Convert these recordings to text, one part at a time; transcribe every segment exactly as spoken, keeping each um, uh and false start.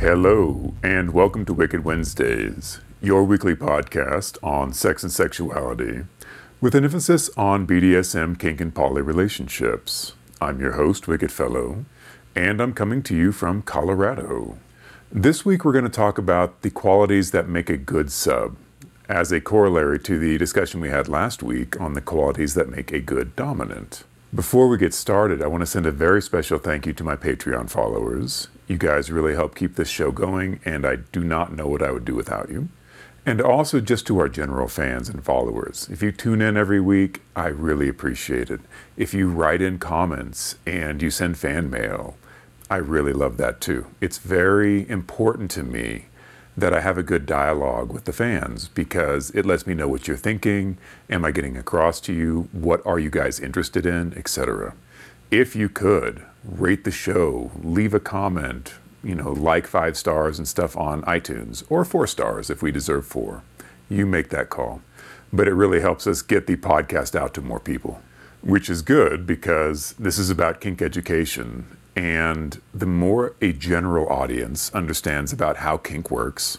Hello, and welcome to Wicked Wednesdays, your weekly podcast on sex and sexuality, with an emphasis on B D S M, kink, and poly relationships. I'm your host, Wicked Fellow, and I'm coming to you from Colorado. This week we're going to talk about the qualities that make a good sub, as a corollary to the discussion we had last week on the qualities that make a good dominant. Before we get started, I want to send a very special thank you to my Patreon followers. You guys really help keep this show going, and I do not know what I would do without you. And also just to our general fans and followers. If you tune in every week, I really appreciate it. If you write in comments and you send fan mail, I really love that too. It's very important to me that I have a good dialogue with the fans because it lets me know what you're thinking. Am I getting across to you? What are you guys interested in, et cetera. If you could, rate the show, leave a comment, you know, like five stars and stuff on iTunes, or four stars if we deserve four. You make that call. But it really helps us get the podcast out to more people, which is good because this is about kink education. And the more a general audience understands about how kink works,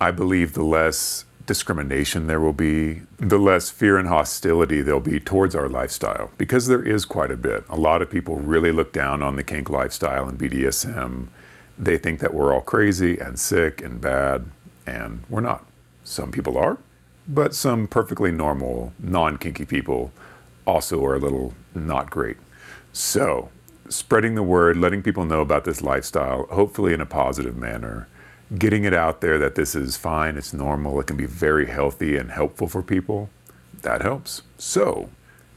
I believe the less discrimination there will be, the less fear and hostility there'll be towards our lifestyle, because there is quite a bit. A lot of people really look down on the kink lifestyle and B D S M. They think that we're all crazy and sick and bad, and we're not. Some people are, but some perfectly normal, non-kinky people also are a little not great. So, spreading the word, letting people know about this lifestyle, hopefully in a positive manner, getting it out there that this is fine, it's normal, it can be very healthy and helpful for people, that helps. So,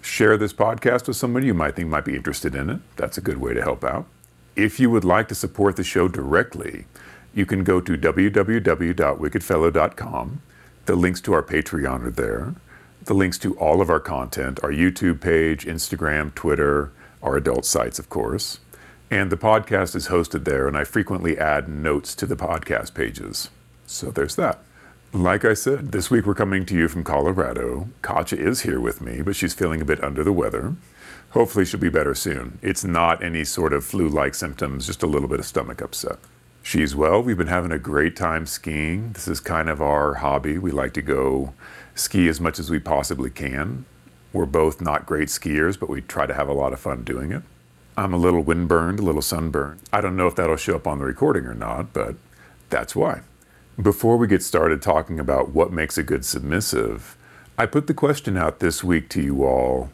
share this podcast with somebody you might think might be interested in it. That's a good way to help out. If you would like to support the show directly, you can go to w w w dot wicked fellow dot com. The links to our Patreon are there. The links to all of our content, our YouTube page, Instagram, Twitter, our adult sites, of course. And the podcast is hosted there, and I frequently add notes to the podcast pages. So there's that. Like I said, this week we're coming to you from Colorado. Katja is here with me, but she's feeling a bit under the weather. Hopefully she'll be better soon. It's not any sort of flu-like symptoms, just a little bit of stomach upset. She's well. We've been having a great time skiing. This is kind of our hobby. We like to go ski as much as we possibly can. We're both not great skiers, but we try to have a lot of fun doing it. I'm a little windburned, a little sunburned. I don't know if that'll show up on the recording or not, but that's why. Before we get started talking about what makes a good submissive, I put the question out this week to you all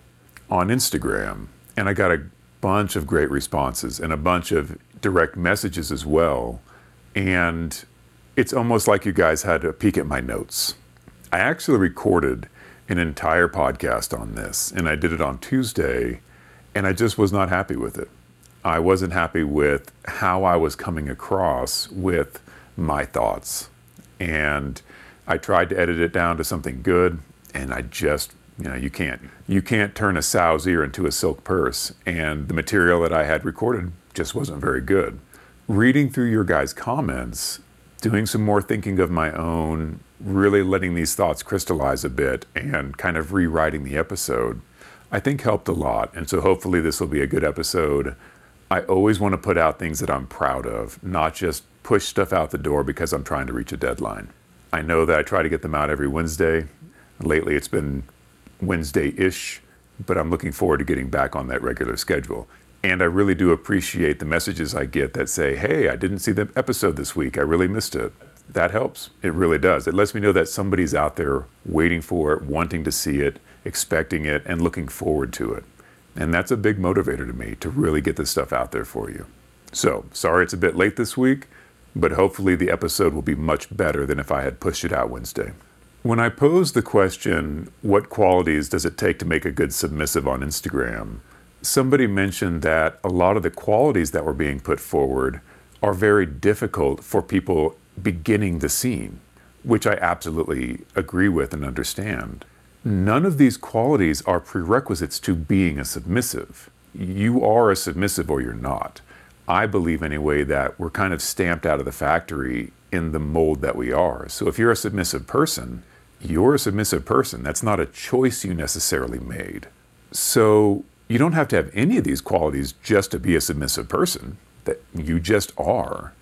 on Instagram, and I got a bunch of great responses and a bunch of direct messages as well. And it's almost like you guys had a peek at my notes. I actually recorded an entire podcast on this, and I did it on Tuesday, and I just was not happy with it. I wasn't happy with how I was coming across with my thoughts, and I tried to edit it down to something good, and I just, you know, you can't. You can't turn a sow's ear into a silk purse, and the material that I had recorded just wasn't very good. Reading through your guys' comments, doing some more thinking of my own, really letting these thoughts crystallize a bit and kind of rewriting the episode, I think helped a lot. And so hopefully this will be a good episode. I always want to put out things that I'm proud of, not just push stuff out the door because I'm trying to reach a deadline. I know that I try to get them out every Wednesday. Lately it's been Wednesday-ish, but I'm looking forward to getting back on that regular schedule. And I really do appreciate the messages I get that say, hey, I didn't see the episode this week, I really missed it. That helps. It really does. It lets me know that somebody's out there waiting for it, wanting to see it, expecting it, and looking forward to it. And that's a big motivator to me to really get this stuff out there for you. So, sorry it's a bit late this week, but hopefully the episode will be much better than if I had pushed it out Wednesday. When I posed the question, what qualities does it take to make a good submissive on Instagram, somebody mentioned that a lot of the qualities that were being put forward are very difficult for people beginning the scene, which I absolutely agree with and understand. None of these qualities are prerequisites to being a submissive. You are a submissive or you're not. I believe anyway that we're kind of stamped out of the factory in the mold that we are. So if you're a submissive person, you're a submissive person. That's not a choice you necessarily made. So you don't have to have any of these qualities just to be a submissive person. That you just are.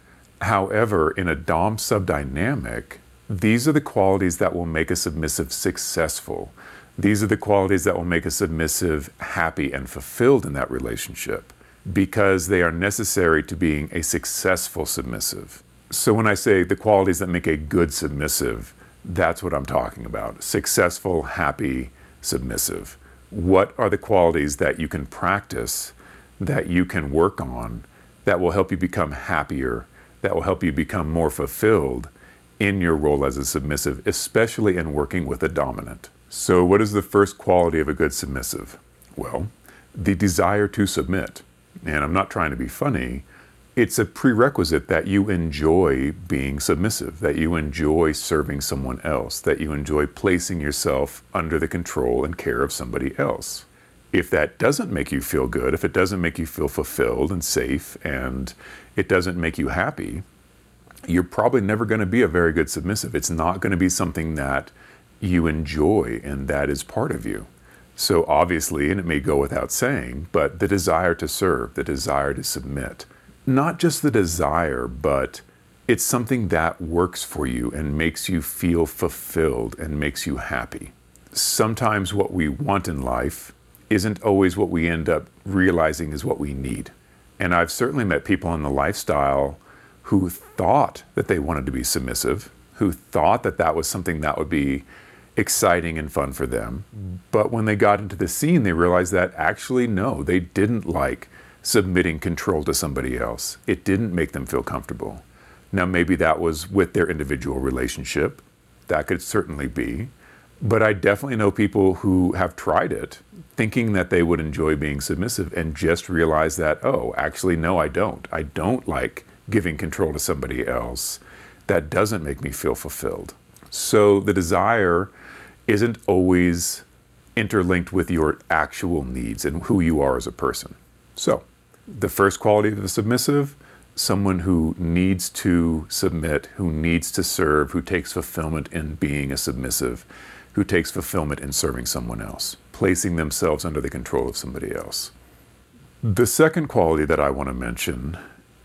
However, in a dom-sub dynamic, these are the qualities that will make a submissive successful. These are the qualities that will make a submissive happy and fulfilled in that relationship, because they are necessary to being a successful submissive. So when I say the qualities that make a good submissive, that's what I'm talking about. Successful, happy, submissive. What are the qualities that you can practice, that you can work on, that will help you become happier, that will help you become more fulfilled in your role as a submissive, especially in working with a dominant? So what is the first quality of a good submissive? Well, the desire to submit. And I'm not trying to be funny. It's a prerequisite that you enjoy being submissive, that you enjoy serving someone else, that you enjoy placing yourself under the control and care of somebody else. If that doesn't make you feel good, if it doesn't make you feel fulfilled and safe, and it doesn't make you happy, you're probably never going to be a very good submissive. It's not going to be something that you enjoy and that is part of you. So obviously, and it may go without saying, but the desire to serve, the desire to submit, not just the desire, but it's something that works for you and makes you feel fulfilled and makes you happy. Sometimes what we want in life isn't always what we end up realizing is what we need. And I've certainly met people in the lifestyle who thought that they wanted to be submissive, who thought that that was something that would be exciting and fun for them. But when they got into the scene, they realized that actually, no, they didn't like submitting control to somebody else. It didn't make them feel comfortable. Now, maybe that was with their individual relationship. That could certainly be. But I definitely know people who have tried it thinking that they would enjoy being submissive and just realize that, oh, actually, no, I don't. I don't like giving control to somebody else. That doesn't make me feel fulfilled. So the desire isn't always interlinked with your actual needs and who you are as a person. So the first quality of the submissive, someone who needs to submit, who needs to serve, who takes fulfillment in being a submissive, who takes fulfillment in serving someone else, placing themselves under the control of somebody else. The second quality that I want to mention,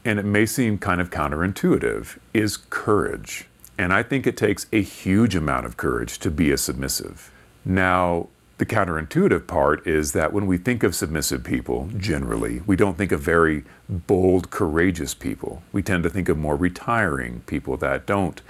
and it may seem kind of counterintuitive, is courage. And I think it takes a huge amount of courage to be a submissive. Now, the counterintuitive part is that when we think of submissive people, generally, we don't think of very bold, courageous people. We tend to think of more retiring people that don't,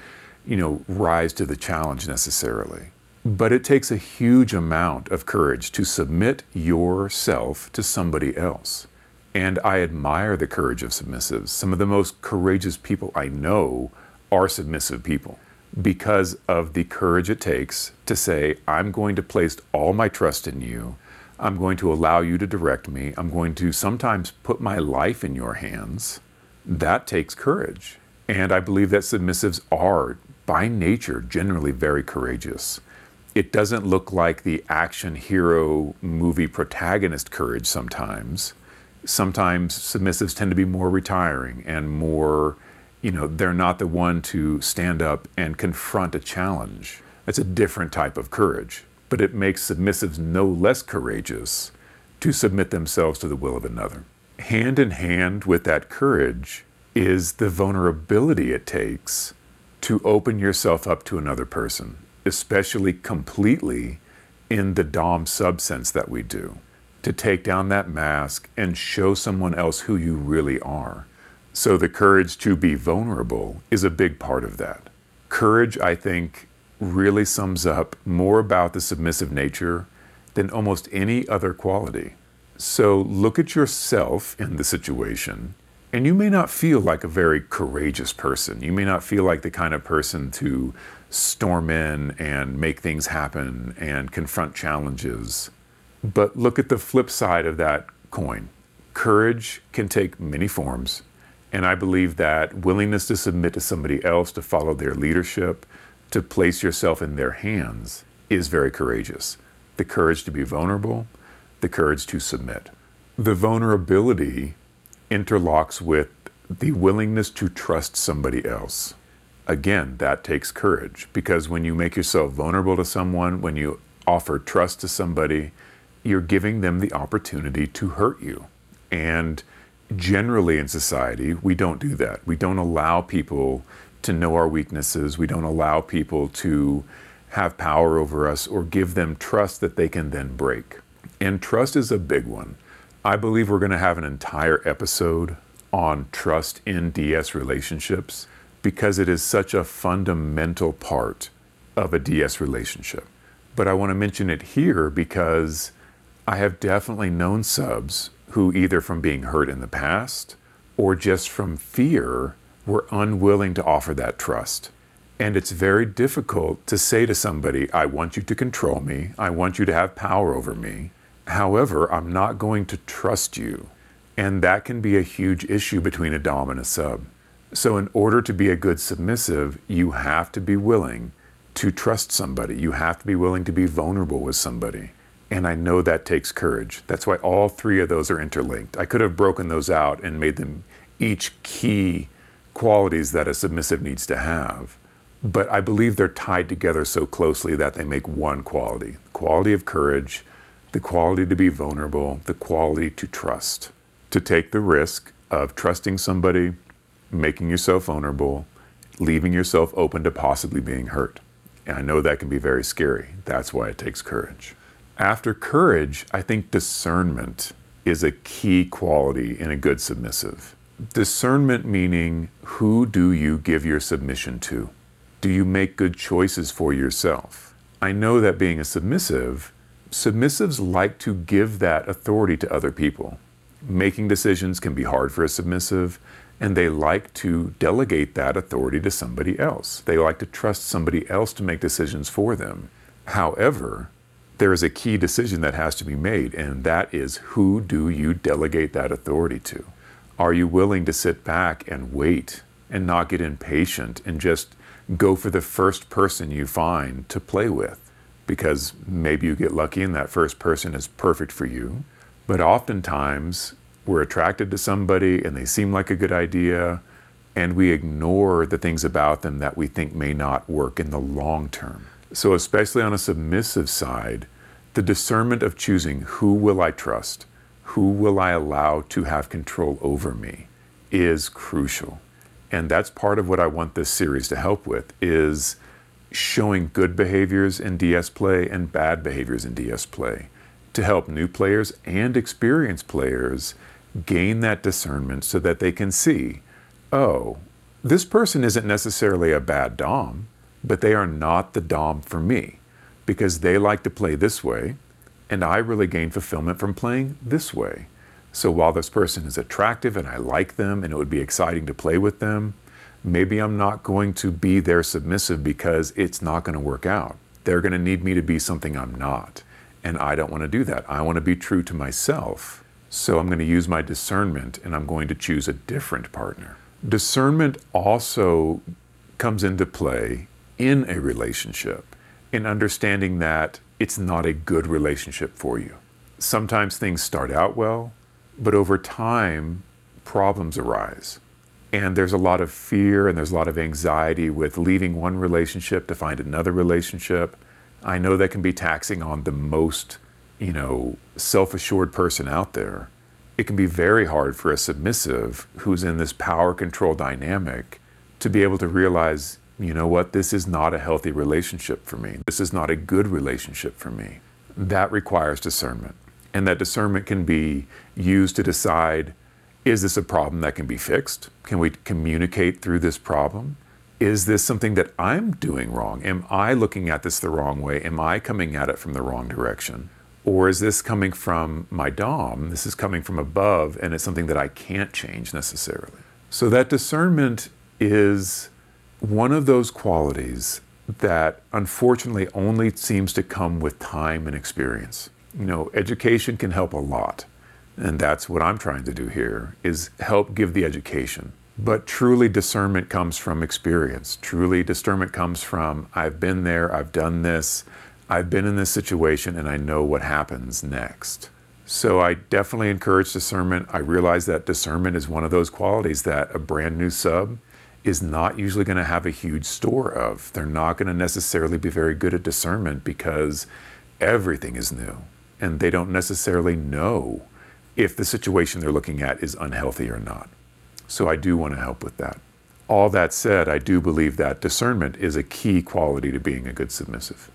you know, rise to the challenge necessarily. But it takes a huge amount of courage to submit yourself to somebody else. And I admire the courage of submissives. Some of the most courageous people I know are submissive people, because of the courage it takes to say, I'm going to place all my trust in you. I'm going to allow you to direct me. I'm going to sometimes put my life in your hands. That takes courage. And I believe that submissives are, by nature, generally very courageous. It doesn't look like the action hero movie protagonist courage sometimes. Sometimes submissives tend to be more retiring and more, you know, they're not the one to stand up and confront a challenge. That's a different type of courage, but it makes submissives no less courageous to submit themselves to the will of another. Hand in hand with that courage is the vulnerability it takes to open yourself up to another person, especially completely in the dom-sub sense that we do, to take down that mask and show someone else who you really are. So the courage to be vulnerable is a big part of that. Courage, I think, really sums up more about the submissive nature than almost any other quality. So look at yourself in the situation, and you may not feel like a very courageous person. You may not feel like the kind of person to storm in and make things happen and confront challenges. But look at the flip side of that coin. Courage can take many forms. And I believe that willingness to submit to somebody else, to follow their leadership, to place yourself in their hands is very courageous. The courage to be vulnerable, the courage to submit. The vulnerability interlocks with the willingness to trust somebody else. Again, that takes courage, because when you make yourself vulnerable to someone, when you offer trust to somebody, you're giving them the opportunity to hurt you. And generally in society, we don't do that. We don't allow people to know our weaknesses. We don't allow people to have power over us or give them trust that they can then break. And trust is a big one. I believe we're going to have an entire episode on trust in D S relationships because it is such a fundamental part of a D S relationship. But I want to mention it here because I have definitely known subs who, either from being hurt in the past or just from fear, were unwilling to offer that trust. And it's very difficult to say to somebody, I want you to control me. I want you to have power over me. However, I'm not going to trust you. And that can be a huge issue between a dom and a sub. So in order to be a good submissive, you have to be willing to trust somebody. You have to be willing to be vulnerable with somebody. And I know that takes courage. That's why all three of those are interlinked. I could have broken those out and made them each key qualities that a submissive needs to have. But I believe they're tied together so closely that they make one quality. The quality of courage, the quality to be vulnerable, the quality to trust. To take the risk of trusting somebody, making yourself vulnerable, leaving yourself open to possibly being hurt. And I know that can be very scary. That's why it takes courage. After courage, I think discernment is a key quality in a good submissive. Discernment meaning, who do you give your submission to? Do you make good choices for yourself? I know that being a submissive, submissives like to give that authority to other people. Making decisions can be hard for a submissive, and they like to delegate that authority to somebody else. They like to trust somebody else to make decisions for them. However, there is a key decision that has to be made, and that is, who do you delegate that authority to? Are you willing to sit back and wait and not get impatient and just go for the first person you find to play with? Because maybe you get lucky and that first person is perfect for you. But oftentimes we're attracted to somebody and they seem like a good idea, and we ignore the things about them that we think may not work in the long term. So especially on a submissive side, the discernment of choosing, who will I trust? Who will I allow to have control over me, is crucial. And that's part of what I want this series to help with, is showing good behaviors in D S play and bad behaviors in D S play, to help new players and experienced players gain that discernment so that they can see, oh, this person isn't necessarily a bad dom, but they are not the dom for me because they like to play this way, and I really gain fulfillment from playing this way. So while this person is attractive and I like them and it would be exciting to play with them, maybe I'm not going to be their submissive because it's not going to work out. They're going to need me to be something I'm not. And I don't want to do that. I want to be true to myself. So I'm going to use my discernment and I'm going to choose a different partner. Discernment also comes into play in a relationship, in understanding that it's not a good relationship for you. Sometimes things start out well, but over time, problems arise. And there's a lot of fear and there's a lot of anxiety with leaving one relationship to find another relationship. I know that can be taxing on the most, you know, self-assured person out there. It can be very hard for a submissive who's in this power control dynamic to be able to realize, you know what, this is not a healthy relationship for me. This is not a good relationship for me. That requires discernment. And that discernment can be used to decide, is this a problem that can be fixed? Can we communicate through this problem? Is this something that I'm doing wrong? Am I looking at this the wrong way? Am I coming at it from the wrong direction? Or is this coming from my dom? This is coming from above, and it's something that I can't change necessarily. So that discernment is one of those qualities that unfortunately only seems to come with time and experience. You know, education can help a lot. And that's what I'm trying to do here, is help give the education. But truly discernment comes from experience. Truly discernment comes from, I've been there, I've done this, I've been in this situation, and I know what happens next. So I definitely encourage discernment. I realize that discernment is one of those qualities that a brand new sub is not usually going to have a huge store of. They're not going to necessarily be very good at discernment because everything is new and they don't necessarily know if the situation they're looking at is unhealthy or not. So I do want to help with that. All that said, I do believe that discernment is a key quality to being a good submissive.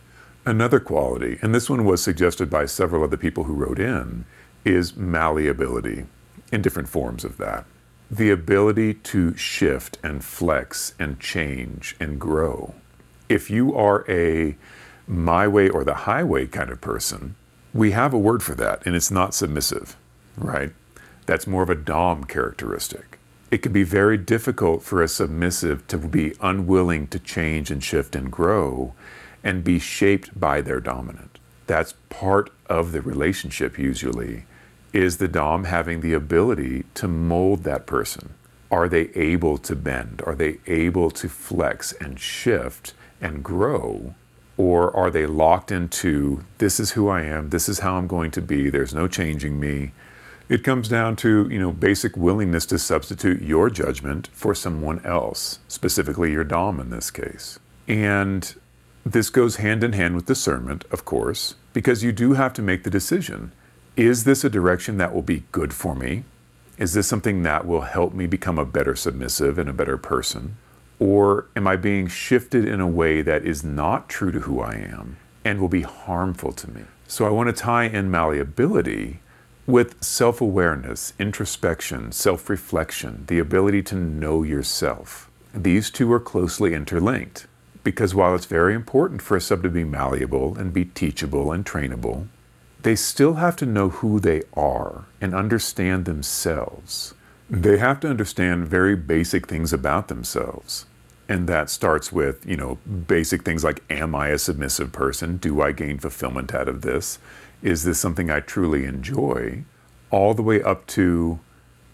Another quality, and this one was suggested by several of the people who wrote in, is malleability in different forms of that. The ability to shift and flex and change and grow. If you are a my way or the highway kind of person, we have a word for that, and it's not submissive, right? That's more of a dom characteristic. It can be very difficult for a submissive to be unwilling to change and shift and grow and be shaped by their dominant. That's part of the relationship usually, is the dom having the ability to mold that person. Are they able to bend? Are they able to flex and shift and grow? Or are they locked into, this is who I am, this is how I'm going to be, there's no changing me? It comes down to, you know, basic willingness to substitute your judgment for someone else, specifically your dom in this case. And this goes hand in hand with discernment, of course, because you do have to make the decision. Is this a direction that will be good for me? Is this something that will help me become a better submissive and a better person? Or am I being shifted in a way that is not true to who I am and will be harmful to me? So I want to tie in malleability with self-awareness, introspection, self-reflection, the ability to know yourself. These two are closely interlinked, because while it's very important for a sub to be malleable and be teachable and trainable, they still have to know who they are and understand themselves. They have to understand very basic things about themselves. And that starts with, you know, basic things like, am I a submissive person? Do I gain fulfillment out of this? Is this something I truly enjoy? All the way up to,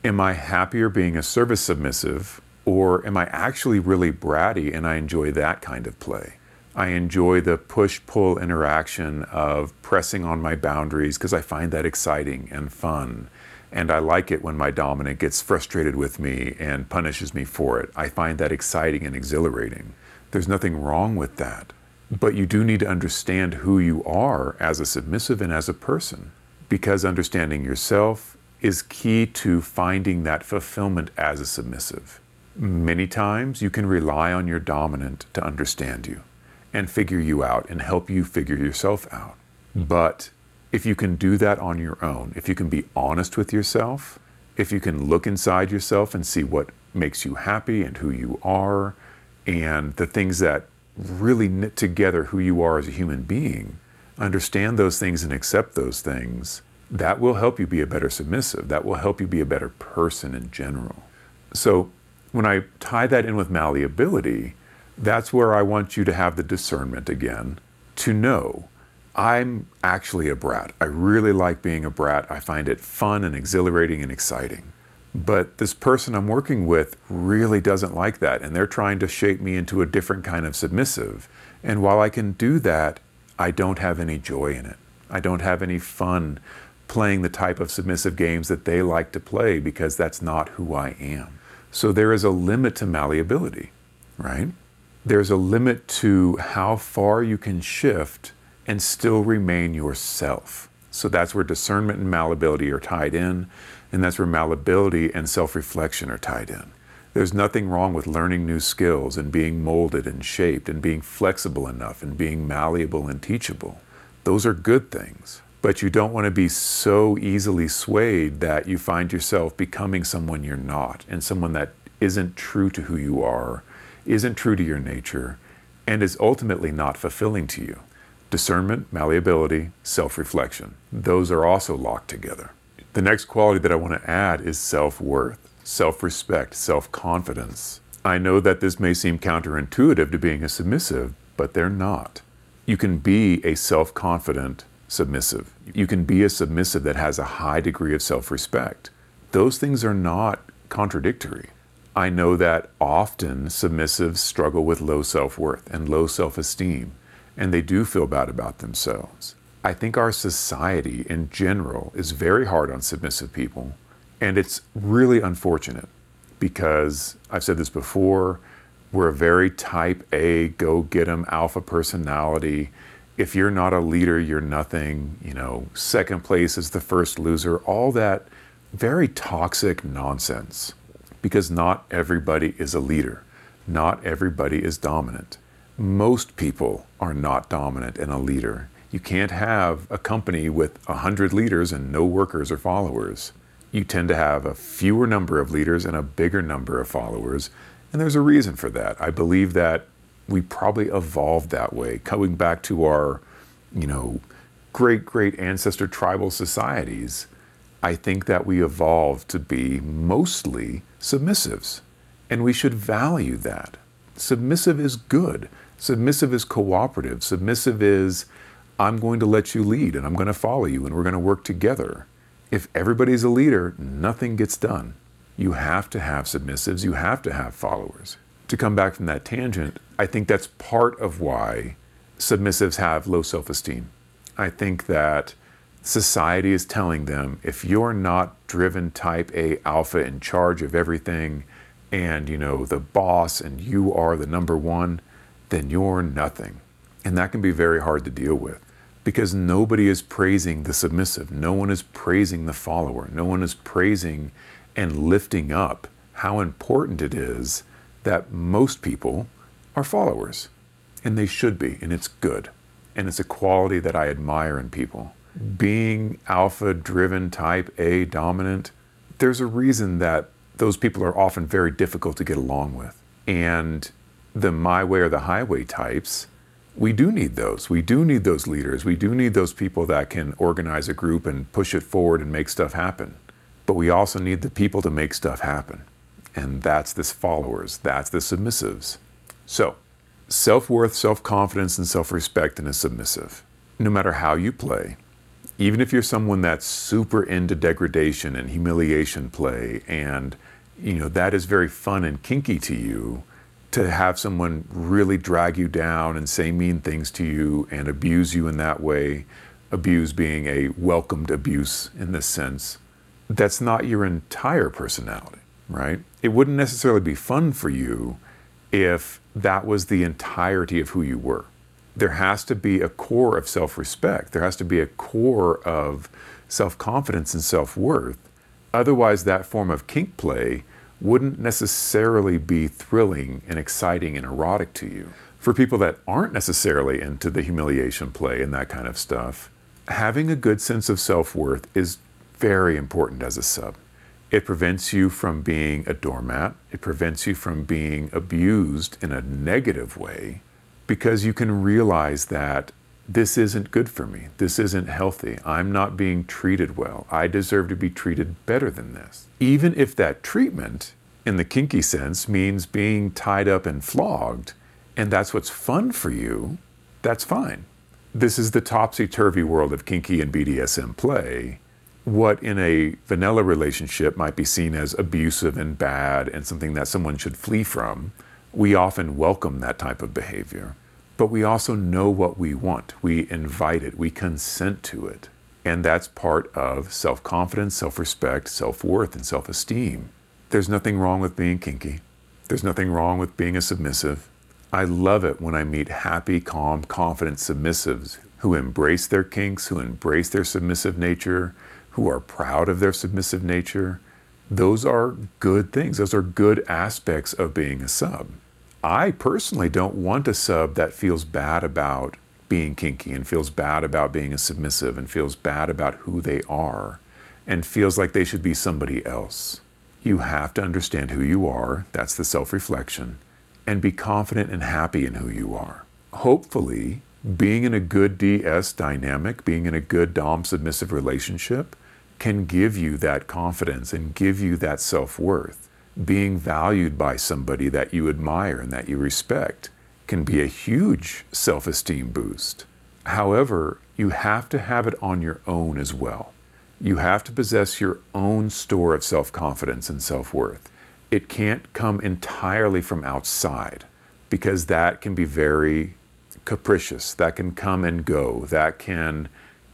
am I happier being a service submissive, or am I actually really bratty and I enjoy that kind of play? I enjoy the push-pull interaction of pressing on my boundaries because I find that exciting and fun. And I like it when my dominant gets frustrated with me and punishes me for it. I find that exciting and exhilarating. There's nothing wrong with that. But you do need to understand who you are as a submissive and as a person, because understanding yourself is key to finding that fulfillment as a submissive. Many times you can rely on your dominant to understand you and figure you out and help you figure yourself out. But if you can do that on your own, if you can be honest with yourself, if you can look inside yourself and see what makes you happy and who you are and the things that really knit together who you are as a human being, understand those things and accept those things, that will help you be a better submissive. That will help you be a better person in general. So when I tie that in with malleability, that's where I want you to have the discernment again, to know I'm actually a brat. I really like being a brat. I find it fun and exhilarating and exciting. But this person I'm working with really doesn't like that, and they're trying to shape me into a different kind of submissive. And while I can do that, I don't have any joy in it. I don't have any fun playing the type of submissive games that they like to play, because that's not who I am. So there is a limit to malleability, right? There's a limit to how far you can shift and still remain yourself. So that's where discernment and malleability are tied in, and that's where malleability and self-reflection are tied in. There's nothing wrong with learning new skills and being molded and shaped and being flexible enough and being malleable and teachable. Those are good things, but you don't want to be so easily swayed that you find yourself becoming someone you're not, and someone that isn't true to who you are, isn't true to your nature, and is ultimately not fulfilling to you. Discernment, malleability, self-reflection. Those are also locked together. The next quality that I want to add is self-worth, self-respect, self-confidence. I know that this may seem counterintuitive to being a submissive, but they're not. You can be a self-confident submissive. You can be a submissive that has a high degree of self-respect. Those things are not contradictory. I know that often submissives struggle with low self-worth and low self-esteem, and they do feel bad about themselves. I think our society in general is very hard on submissive people, and it's really unfortunate because, I've said this before, we're a very type A, go-get-em, alpha personality. If you're not a leader, you're nothing. You know, second place is the first loser, all that very toxic nonsense, because not everybody is a leader. Not everybody is dominant. Most people are not dominant and a leader. You can't have a company with one hundred leaders and no workers or followers. You tend to have a fewer number of leaders and a bigger number of followers. And there's a reason for that. I believe that we probably evolved that way, coming back to our, you know, great, great ancestor tribal societies. I think that we evolved to be mostly submissives, and we should value that. Submissive is good. Submissive is cooperative. Submissive is, I'm going to let you lead and I'm going to follow you and we're going to work together. If everybody's a leader, nothing gets done. You have to have submissives. You have to have followers. To come back from that tangent, I think that's part of why submissives have low self-esteem. I think that society is telling them, if you're not driven type A alpha in charge of everything and, you know, the boss and you are the number one, then you're nothing. And that can be very hard to deal with, because nobody is praising the submissive. No one is praising the follower. No one is praising and lifting up how important it is that most people are followers, and they should be, and it's good. And it's a quality that I admire in people. Being alpha driven, type A dominant, there's a reason that those people are often very difficult to get along with. And the my way or the highway types, we do need those. We do need those leaders. We do need those people that can organize a group and push it forward and make stuff happen. But we also need the people to make stuff happen. And that's the followers, that's the submissives. So self-worth, self-confidence, and self-respect in a submissive, no matter how you play. Even if you're someone that's super into degradation and humiliation play, and you know that is very fun and kinky to you, to have someone really drag you down and say mean things to you and abuse you in that way, abuse being a welcomed abuse in this sense, that's not your entire personality, right? It wouldn't necessarily be fun for you if that was the entirety of who you were. There has to be a core of self-respect. There has to be a core of self-confidence and self-worth. Otherwise, that form of kink play wouldn't necessarily be thrilling and exciting and erotic to you. For people that aren't necessarily into the humiliation play and that kind of stuff, having a good sense of self-worth is very important as a sub. It prevents you from being a doormat. It prevents you from being abused in a negative way, because you can realize that this isn't good for me. This isn't healthy. I'm not being treated well. I deserve to be treated better than this. Even if that treatment, in the kinky sense, means being tied up and flogged, and that's what's fun for you, that's fine. This is the topsy-turvy world of kinky and B D S M play. What in a vanilla relationship might be seen as abusive and bad and something that someone should flee from, we often welcome that type of behavior, but we also know what we want. We invite it, we consent to it. And that's part of self-confidence, self-respect, self-worth, and self-esteem. There's nothing wrong with being kinky. There's nothing wrong with being a submissive. I love it when I meet happy, calm, confident submissives who embrace their kinks, who embrace their submissive nature, who are proud of their submissive nature. Those are good things. Those are good aspects of being a sub. I personally don't want a sub that feels bad about being kinky and feels bad about being a submissive and feels bad about who they are and feels like they should be somebody else. You have to understand who you are. That's the self-reflection, and be confident and happy in who you are. Hopefully, being in a good D S dynamic, being in a good Dom submissive relationship can give you that confidence and give you that self-worth. Being valued by somebody that you admire and that you respect can be a huge self-esteem boost. However, you have to have it on your own as well. You have to possess your own store of self-confidence and self-worth. It can't come entirely from outside, because that can be very capricious. That can come and go. That can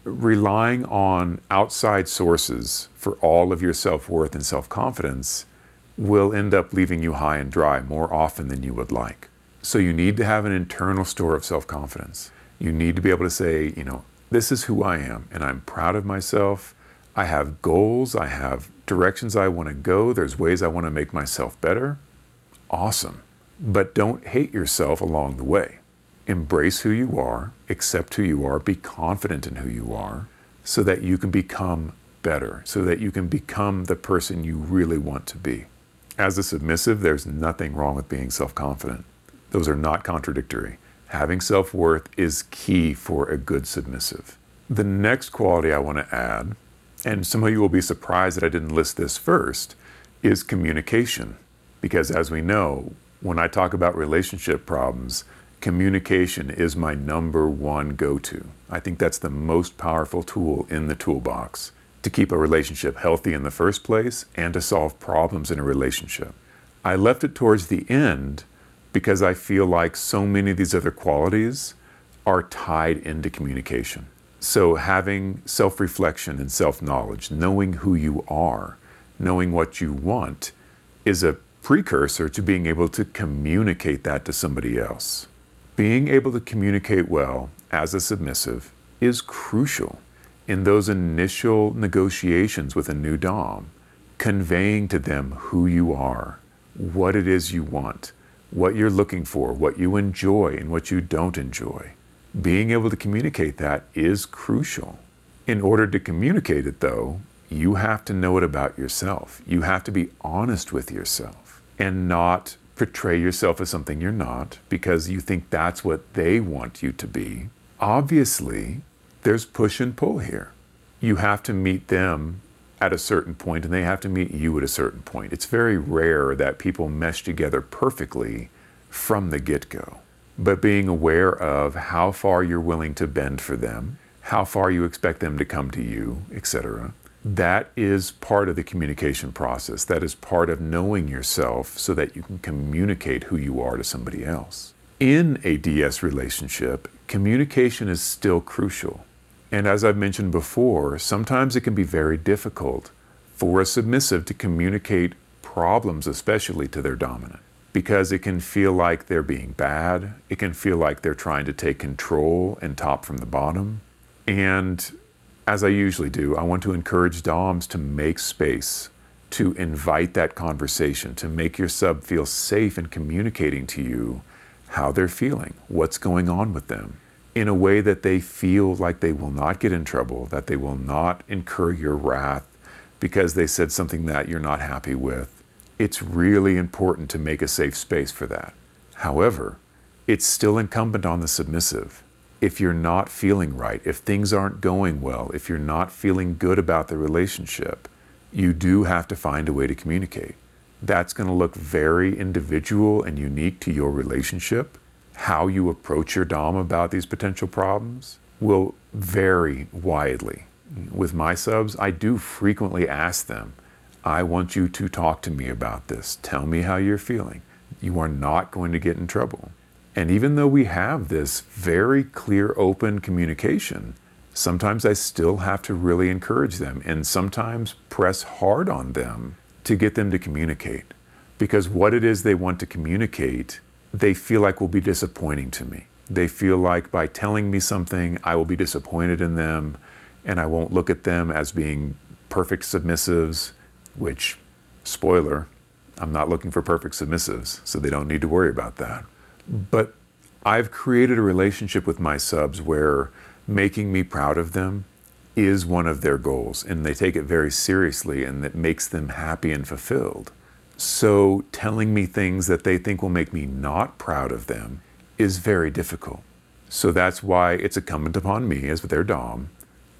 Relying on outside sources for all of your self-worth and self-confidence will end up leaving you high and dry more often than you would like. So you need to have an internal store of self-confidence. You need to be able to say, you know, this is who I am, and I'm proud of myself. I have goals, I have directions I want to go, there's ways I want to make myself better. Awesome. But don't hate yourself along the way. Embrace who you are, accept who you are, be confident in who you are, so that you can become better, so that you can become the person you really want to be. As a submissive, there's nothing wrong with being self-confident. Those are not contradictory. Having self-worth is key for a good submissive. The next quality I want to add, and some of you will be surprised that I didn't list this first, is communication. Because as we know, when I talk about relationship problems, communication is my number one go-to. I think that's the most powerful tool in the toolbox to keep a relationship healthy in the first place and to solve problems in a relationship. I left it towards the end because I feel like so many of these other qualities are tied into communication. So having self-reflection and self-knowledge, knowing who you are, knowing what you want, is a precursor to being able to communicate that to somebody else. Being able to communicate well as a submissive is crucial. In those initial negotiations with a new dom, conveying to them who you are, what it is you want, what you're looking for, what you enjoy and what you don't enjoy. Being able to communicate that is crucial. In order to communicate it, though, you have to know it about yourself. You have to be honest with yourself and not portray yourself as something you're not because you think that's what they want you to be. Obviously, there's push and pull here. You have to meet them at a certain point and they have to meet you at a certain point. It's very rare that people mesh together perfectly from the get-go. But being aware of how far you're willing to bend for them, how far you expect them to come to you, et cetera, that is part of the communication process. That is part of knowing yourself so that you can communicate who you are to somebody else. In a D S relationship, communication is still crucial. And as I've mentioned before, sometimes it can be very difficult for a submissive to communicate problems, especially to their dominant, because it can feel like they're being bad. It can feel like they're trying to take control and top from the bottom. And as I usually do, I want to encourage doms to make space, to invite that conversation, to make your sub feel safe in communicating to you how they're feeling, what's going on with them, in a way that they feel like they will not get in trouble, that they will not incur your wrath because they said something that you're not happy with. It's really important to make a safe space for that. However, it's still incumbent on the submissive. If you're not feeling right, if things aren't going well, if you're not feeling good about the relationship, you do have to find a way to communicate. That's going to look very individual and unique to your relationship. How you approach your dom about these potential problems will vary widely. With my subs, I do frequently ask them, I want you to talk to me about this. Tell me how you're feeling. You are not going to get in trouble. And even though we have this very clear, open communication, sometimes I still have to really encourage them and sometimes press hard on them to get them to communicate. Because what it is they want to communicate, they feel like will be disappointing to me. They feel like by telling me something, I will be disappointed in them and I won't look at them as being perfect submissives. Which, spoiler, I'm not looking for perfect submissives, so they don't need to worry about that. But I've created a relationship with my subs where making me proud of them is one of their goals, and they take it very seriously, and that makes them happy and fulfilled. So telling me things that they think will make me not proud of them is very difficult. So that's why it's incumbent upon me as their dom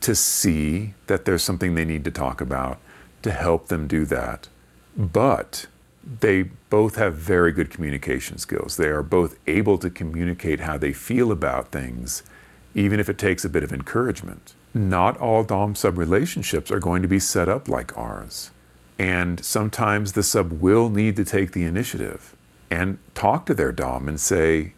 to see that there's something they need to talk about, to help them do that. But they both have very good communication skills. They are both able to communicate how they feel about things, even if it takes a bit of encouragement. Not all dom-sub relationships are going to be set up like ours. And sometimes the sub will need to take the initiative and talk to their dom and say,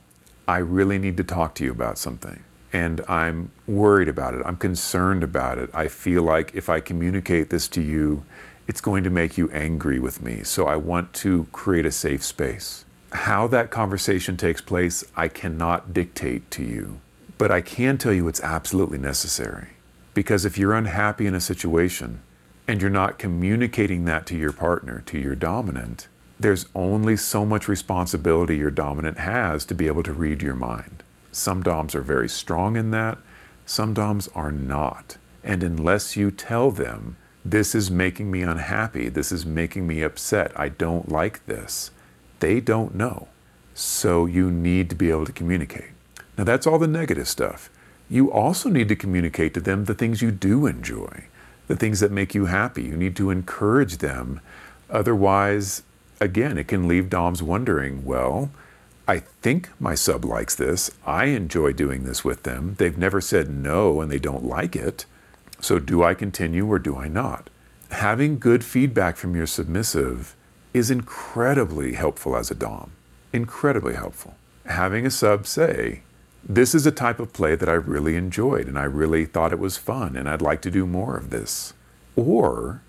I really need to talk to you about something. And I'm worried about it. I'm concerned about it. I feel like if I communicate this to you, it's going to make you angry with me. So I want to create a safe space. How that conversation takes place, I cannot dictate to you. But I can tell you it's absolutely necessary. Because if you're unhappy in a situation and you're not communicating that to your partner, to your dominant, there's only so much responsibility your dominant has to be able to read your mind. Some doms are very strong in that. Some doms are not. And unless you tell them, this is making me unhappy, this is making me upset, I don't like this, they don't know. So you need to be able to communicate. Now that's all the negative stuff. You also need to communicate to them the things you do enjoy, the things that make you happy. You need to encourage them. Otherwise, again, it can leave doms wondering, well, I think my sub likes this. I enjoy doing this with them. They've never said no and they don't like it. So do I continue or do I not? Having good feedback from your submissive is incredibly helpful as a dom. Incredibly helpful. Having a sub say, this is a type of play that I really enjoyed and I really thought it was fun and I'd like to do more of this. Or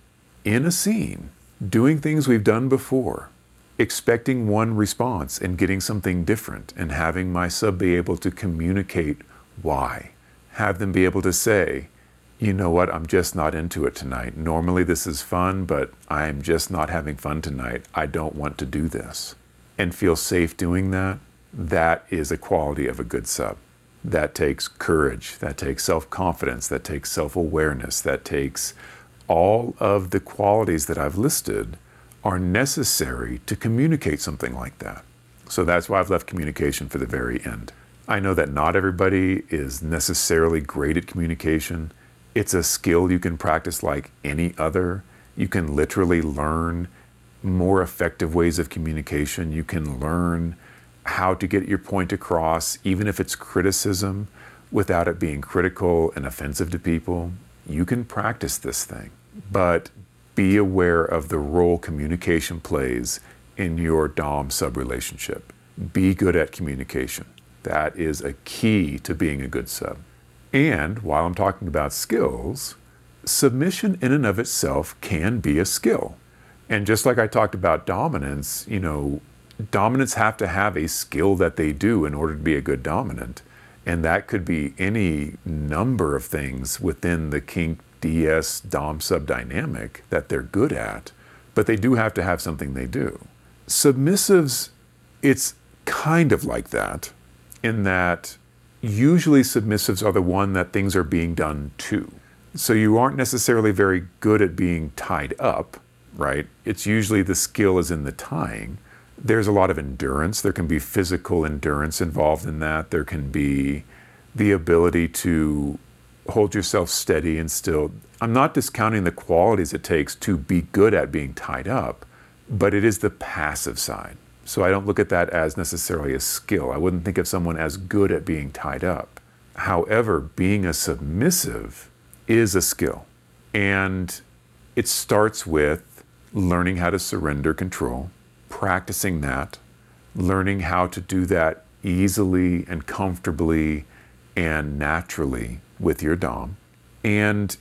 in a scene, doing things we've done before, expecting one response and getting something different and having my sub be able to communicate why. Have them be able to say, you know what, I'm just not into it tonight. Normally this is fun, but I'm just not having fun tonight. I don't want to do this. And feel safe doing that. That is a quality of a good sub. That takes courage. That takes self-confidence. That takes self-awareness. That takes all of the qualities that I've listed are necessary to communicate something like that. So that's why I've left communication for the very end. I know that not everybody is necessarily great at communication. It's a skill you can practice like any other. You can literally learn more effective ways of communication. You can learn how to get your point across, even if it's criticism, without it being critical and offensive to people. You can practice this thing, but be aware of the role communication plays in your dom-sub relationship. Be good at communication. That is a key to being a good sub. And while I'm talking about skills, submission in and of itself can be a skill. And just like I talked about dominance, you know, dominants have to have a skill that they do in order to be a good dominant. And that could be any number of things within the kink D S dom sub dynamic that they're good at, but they do have to have something they do. Submissives, it's kind of like that in that usually submissives are the one that things are being done to. So you aren't necessarily very good at being tied up, right? It's usually the skill is in the tying. There's a lot of endurance. There can be physical endurance involved in that. There can be the ability to hold yourself steady and still. I'm not discounting the qualities it takes to be good at being tied up, but it is the passive side. So I don't look at that as necessarily a skill. I wouldn't think of someone as good at being tied up. However, being a submissive is a skill. And it starts with learning how to surrender control, practicing that, learning how to do that easily and comfortably and naturally with your dom. And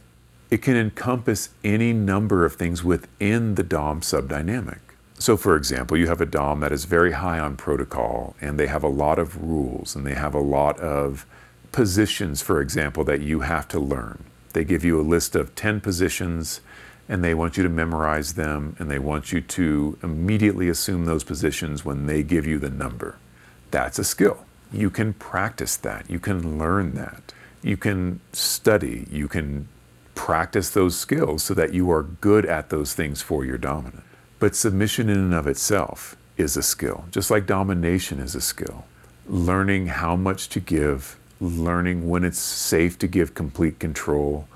it can encompass any number of things within the dom-sub dynamic. So for example, you have a dom that is very high on protocol and they have a lot of rules and they have a lot of positions, for example, that you have to learn. They give you a list of ten positions and they want you to memorize them and they want you to immediately assume those positions when they give you the number. That's a skill. You can practice that. You can learn that. You can study. You can practice those skills so that you are good at those things for your dominant. But submission in and of itself is a skill, just like domination is a skill. Learning how much to give, learning when it's safe to give complete control,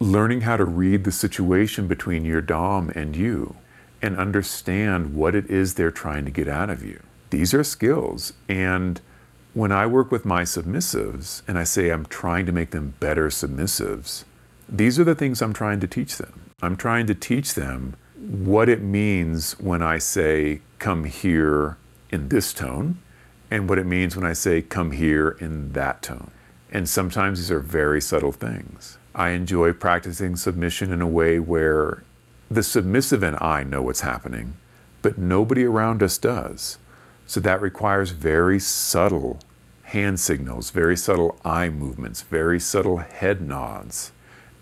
learning how to read the situation between your dom and you, and understand what it is they're trying to get out of you. These are skills. And when I work with my submissives and I say I'm trying to make them better submissives, these are the things I'm trying to teach them. I'm trying to teach them what it means when I say, come here in this tone, and what it means when I say, come here in that tone. And sometimes these are very subtle things. I enjoy practicing submission in a way where the submissive and I know what's happening, but nobody around us does. So that requires very subtle hand signals, very subtle eye movements, very subtle head nods.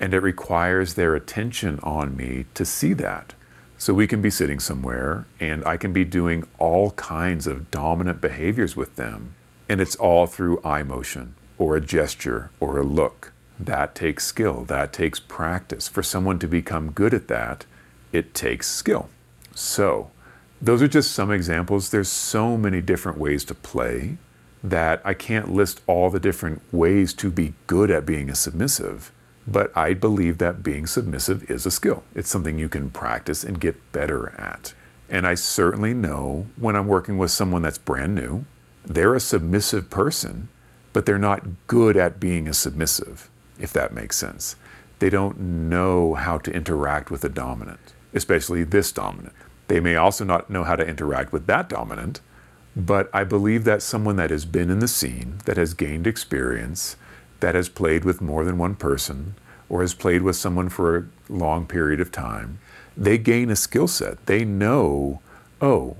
and it requires their attention on me to see that. So we can be sitting somewhere and I can be doing all kinds of dominant behaviors with them, and it's all through eye motion or a gesture or a look. That takes skill, that takes practice. For someone to become good at that, it takes skill. So those are just some examples. There's so many different ways to play that I can't list all the different ways to be good at being a submissive, but I believe that being submissive is a skill. It's something you can practice and get better at. And I certainly know when I'm working with someone that's brand new, they're a submissive person, but they're not good at being a submissive, if that makes sense. They don't know how to interact with a dominant, especially this dominant. They may also not know how to interact with that dominant, but I believe that someone that has been in the scene, that has gained experience, that has played with more than one person, or has played with someone for a long period of time, they gain a skill set. They know, oh,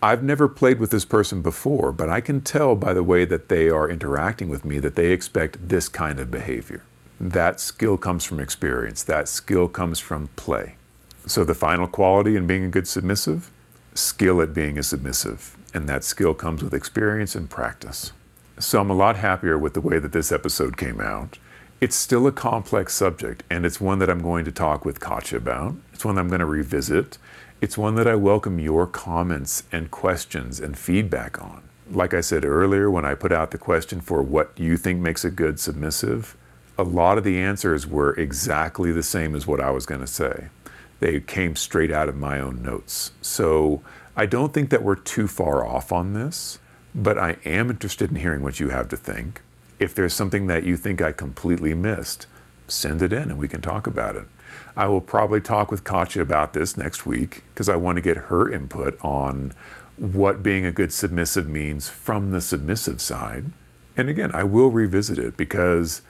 I've never played with this person before, but I can tell by the way that they are interacting with me that they expect this kind of behavior. That skill comes from experience. That skill comes from play. So the final quality in being a good submissive, skill at being a submissive. And that skill comes with experience and practice. So I'm a lot happier with the way that this episode came out. It's still a complex subject, and it's one that I'm going to talk with Katja about. It's one that I'm going to revisit. It's one that I welcome your comments and questions and feedback on. Like I said earlier, when I put out the question for what you think makes a good submissive, a lot of the answers were exactly the same as what I was going to say. They came straight out of my own notes. So I don't think that we're too far off on this, but I am interested in hearing what you have to think. If there's something that you think I completely missed, send it in and we can talk about it. I will probably talk with Katja about this next week because I want to get her input on what being a good submissive means from the submissive side. And again, I will revisit it because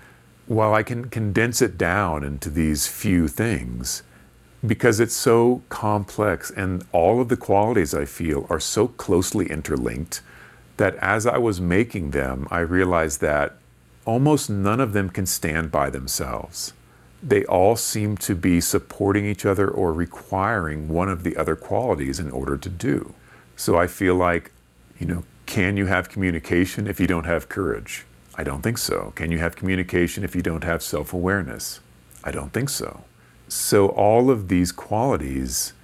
while I can condense it down into these few things, because it's so complex and all of the qualities I feel are so closely interlinked that as I was making them, I realized that almost none of them can stand by themselves. They all seem to be supporting each other or requiring one of the other qualities in order to do. So I feel like, you know, can you have communication if you don't have courage? I don't think so. Can you have communication if you don't have self-awareness? I don't think so. So all of these qualities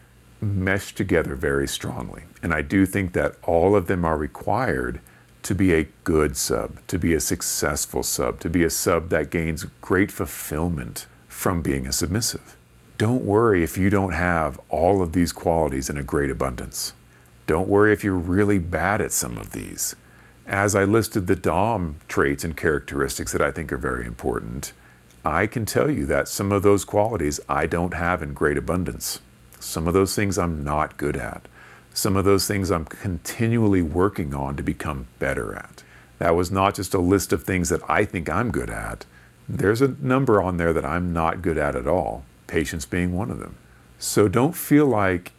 mesh together very strongly. And I do think that all of them are required to be a good sub, to be a successful sub, to be a sub that gains great fulfillment from being a submissive. Don't worry if you don't have all of these qualities in a great abundance. Don't worry if you're really bad at some of these. As I listed the Dom traits and characteristics that I think are very important, I can tell you that some of those qualities I don't have in great abundance. Some of those things I'm not good at. Some of those things I'm continually working on to become better at. That was not just a list of things that I think I'm good at. There's a number on there that I'm not good at at all, patience being one of them. So don't feel like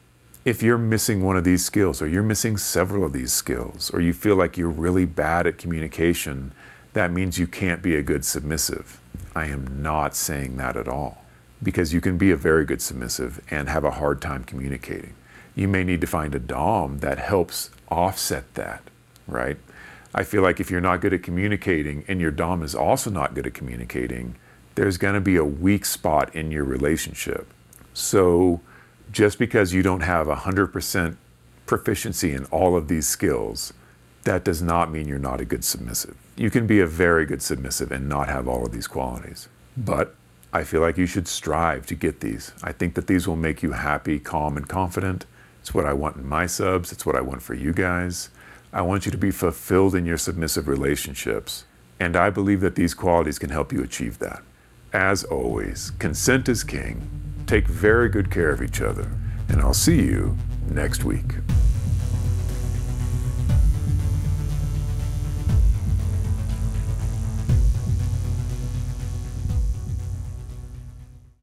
if you're missing one of these skills, or you're missing several of these skills, or you feel like you're really bad at communication, that means you can't be a good submissive. I am not saying that at all, because you can be a very good submissive and have a hard time communicating. You may need to find a Dom that helps offset that, right? I feel like if you're not good at communicating and your Dom is also not good at communicating, there's going to be a weak spot in your relationship. So just because you don't have one hundred percent proficiency in all of these skills, that does not mean you're not a good submissive. You can be a very good submissive and not have all of these qualities. But I feel like you should strive to get these. I think that these will make you happy, calm, and confident. It's what I want in my subs. It's what I want for you guys. I want you to be fulfilled in your submissive relationships. And I believe that these qualities can help you achieve that. As always, consent is king. Take very good care of each other. And I'll see you next week.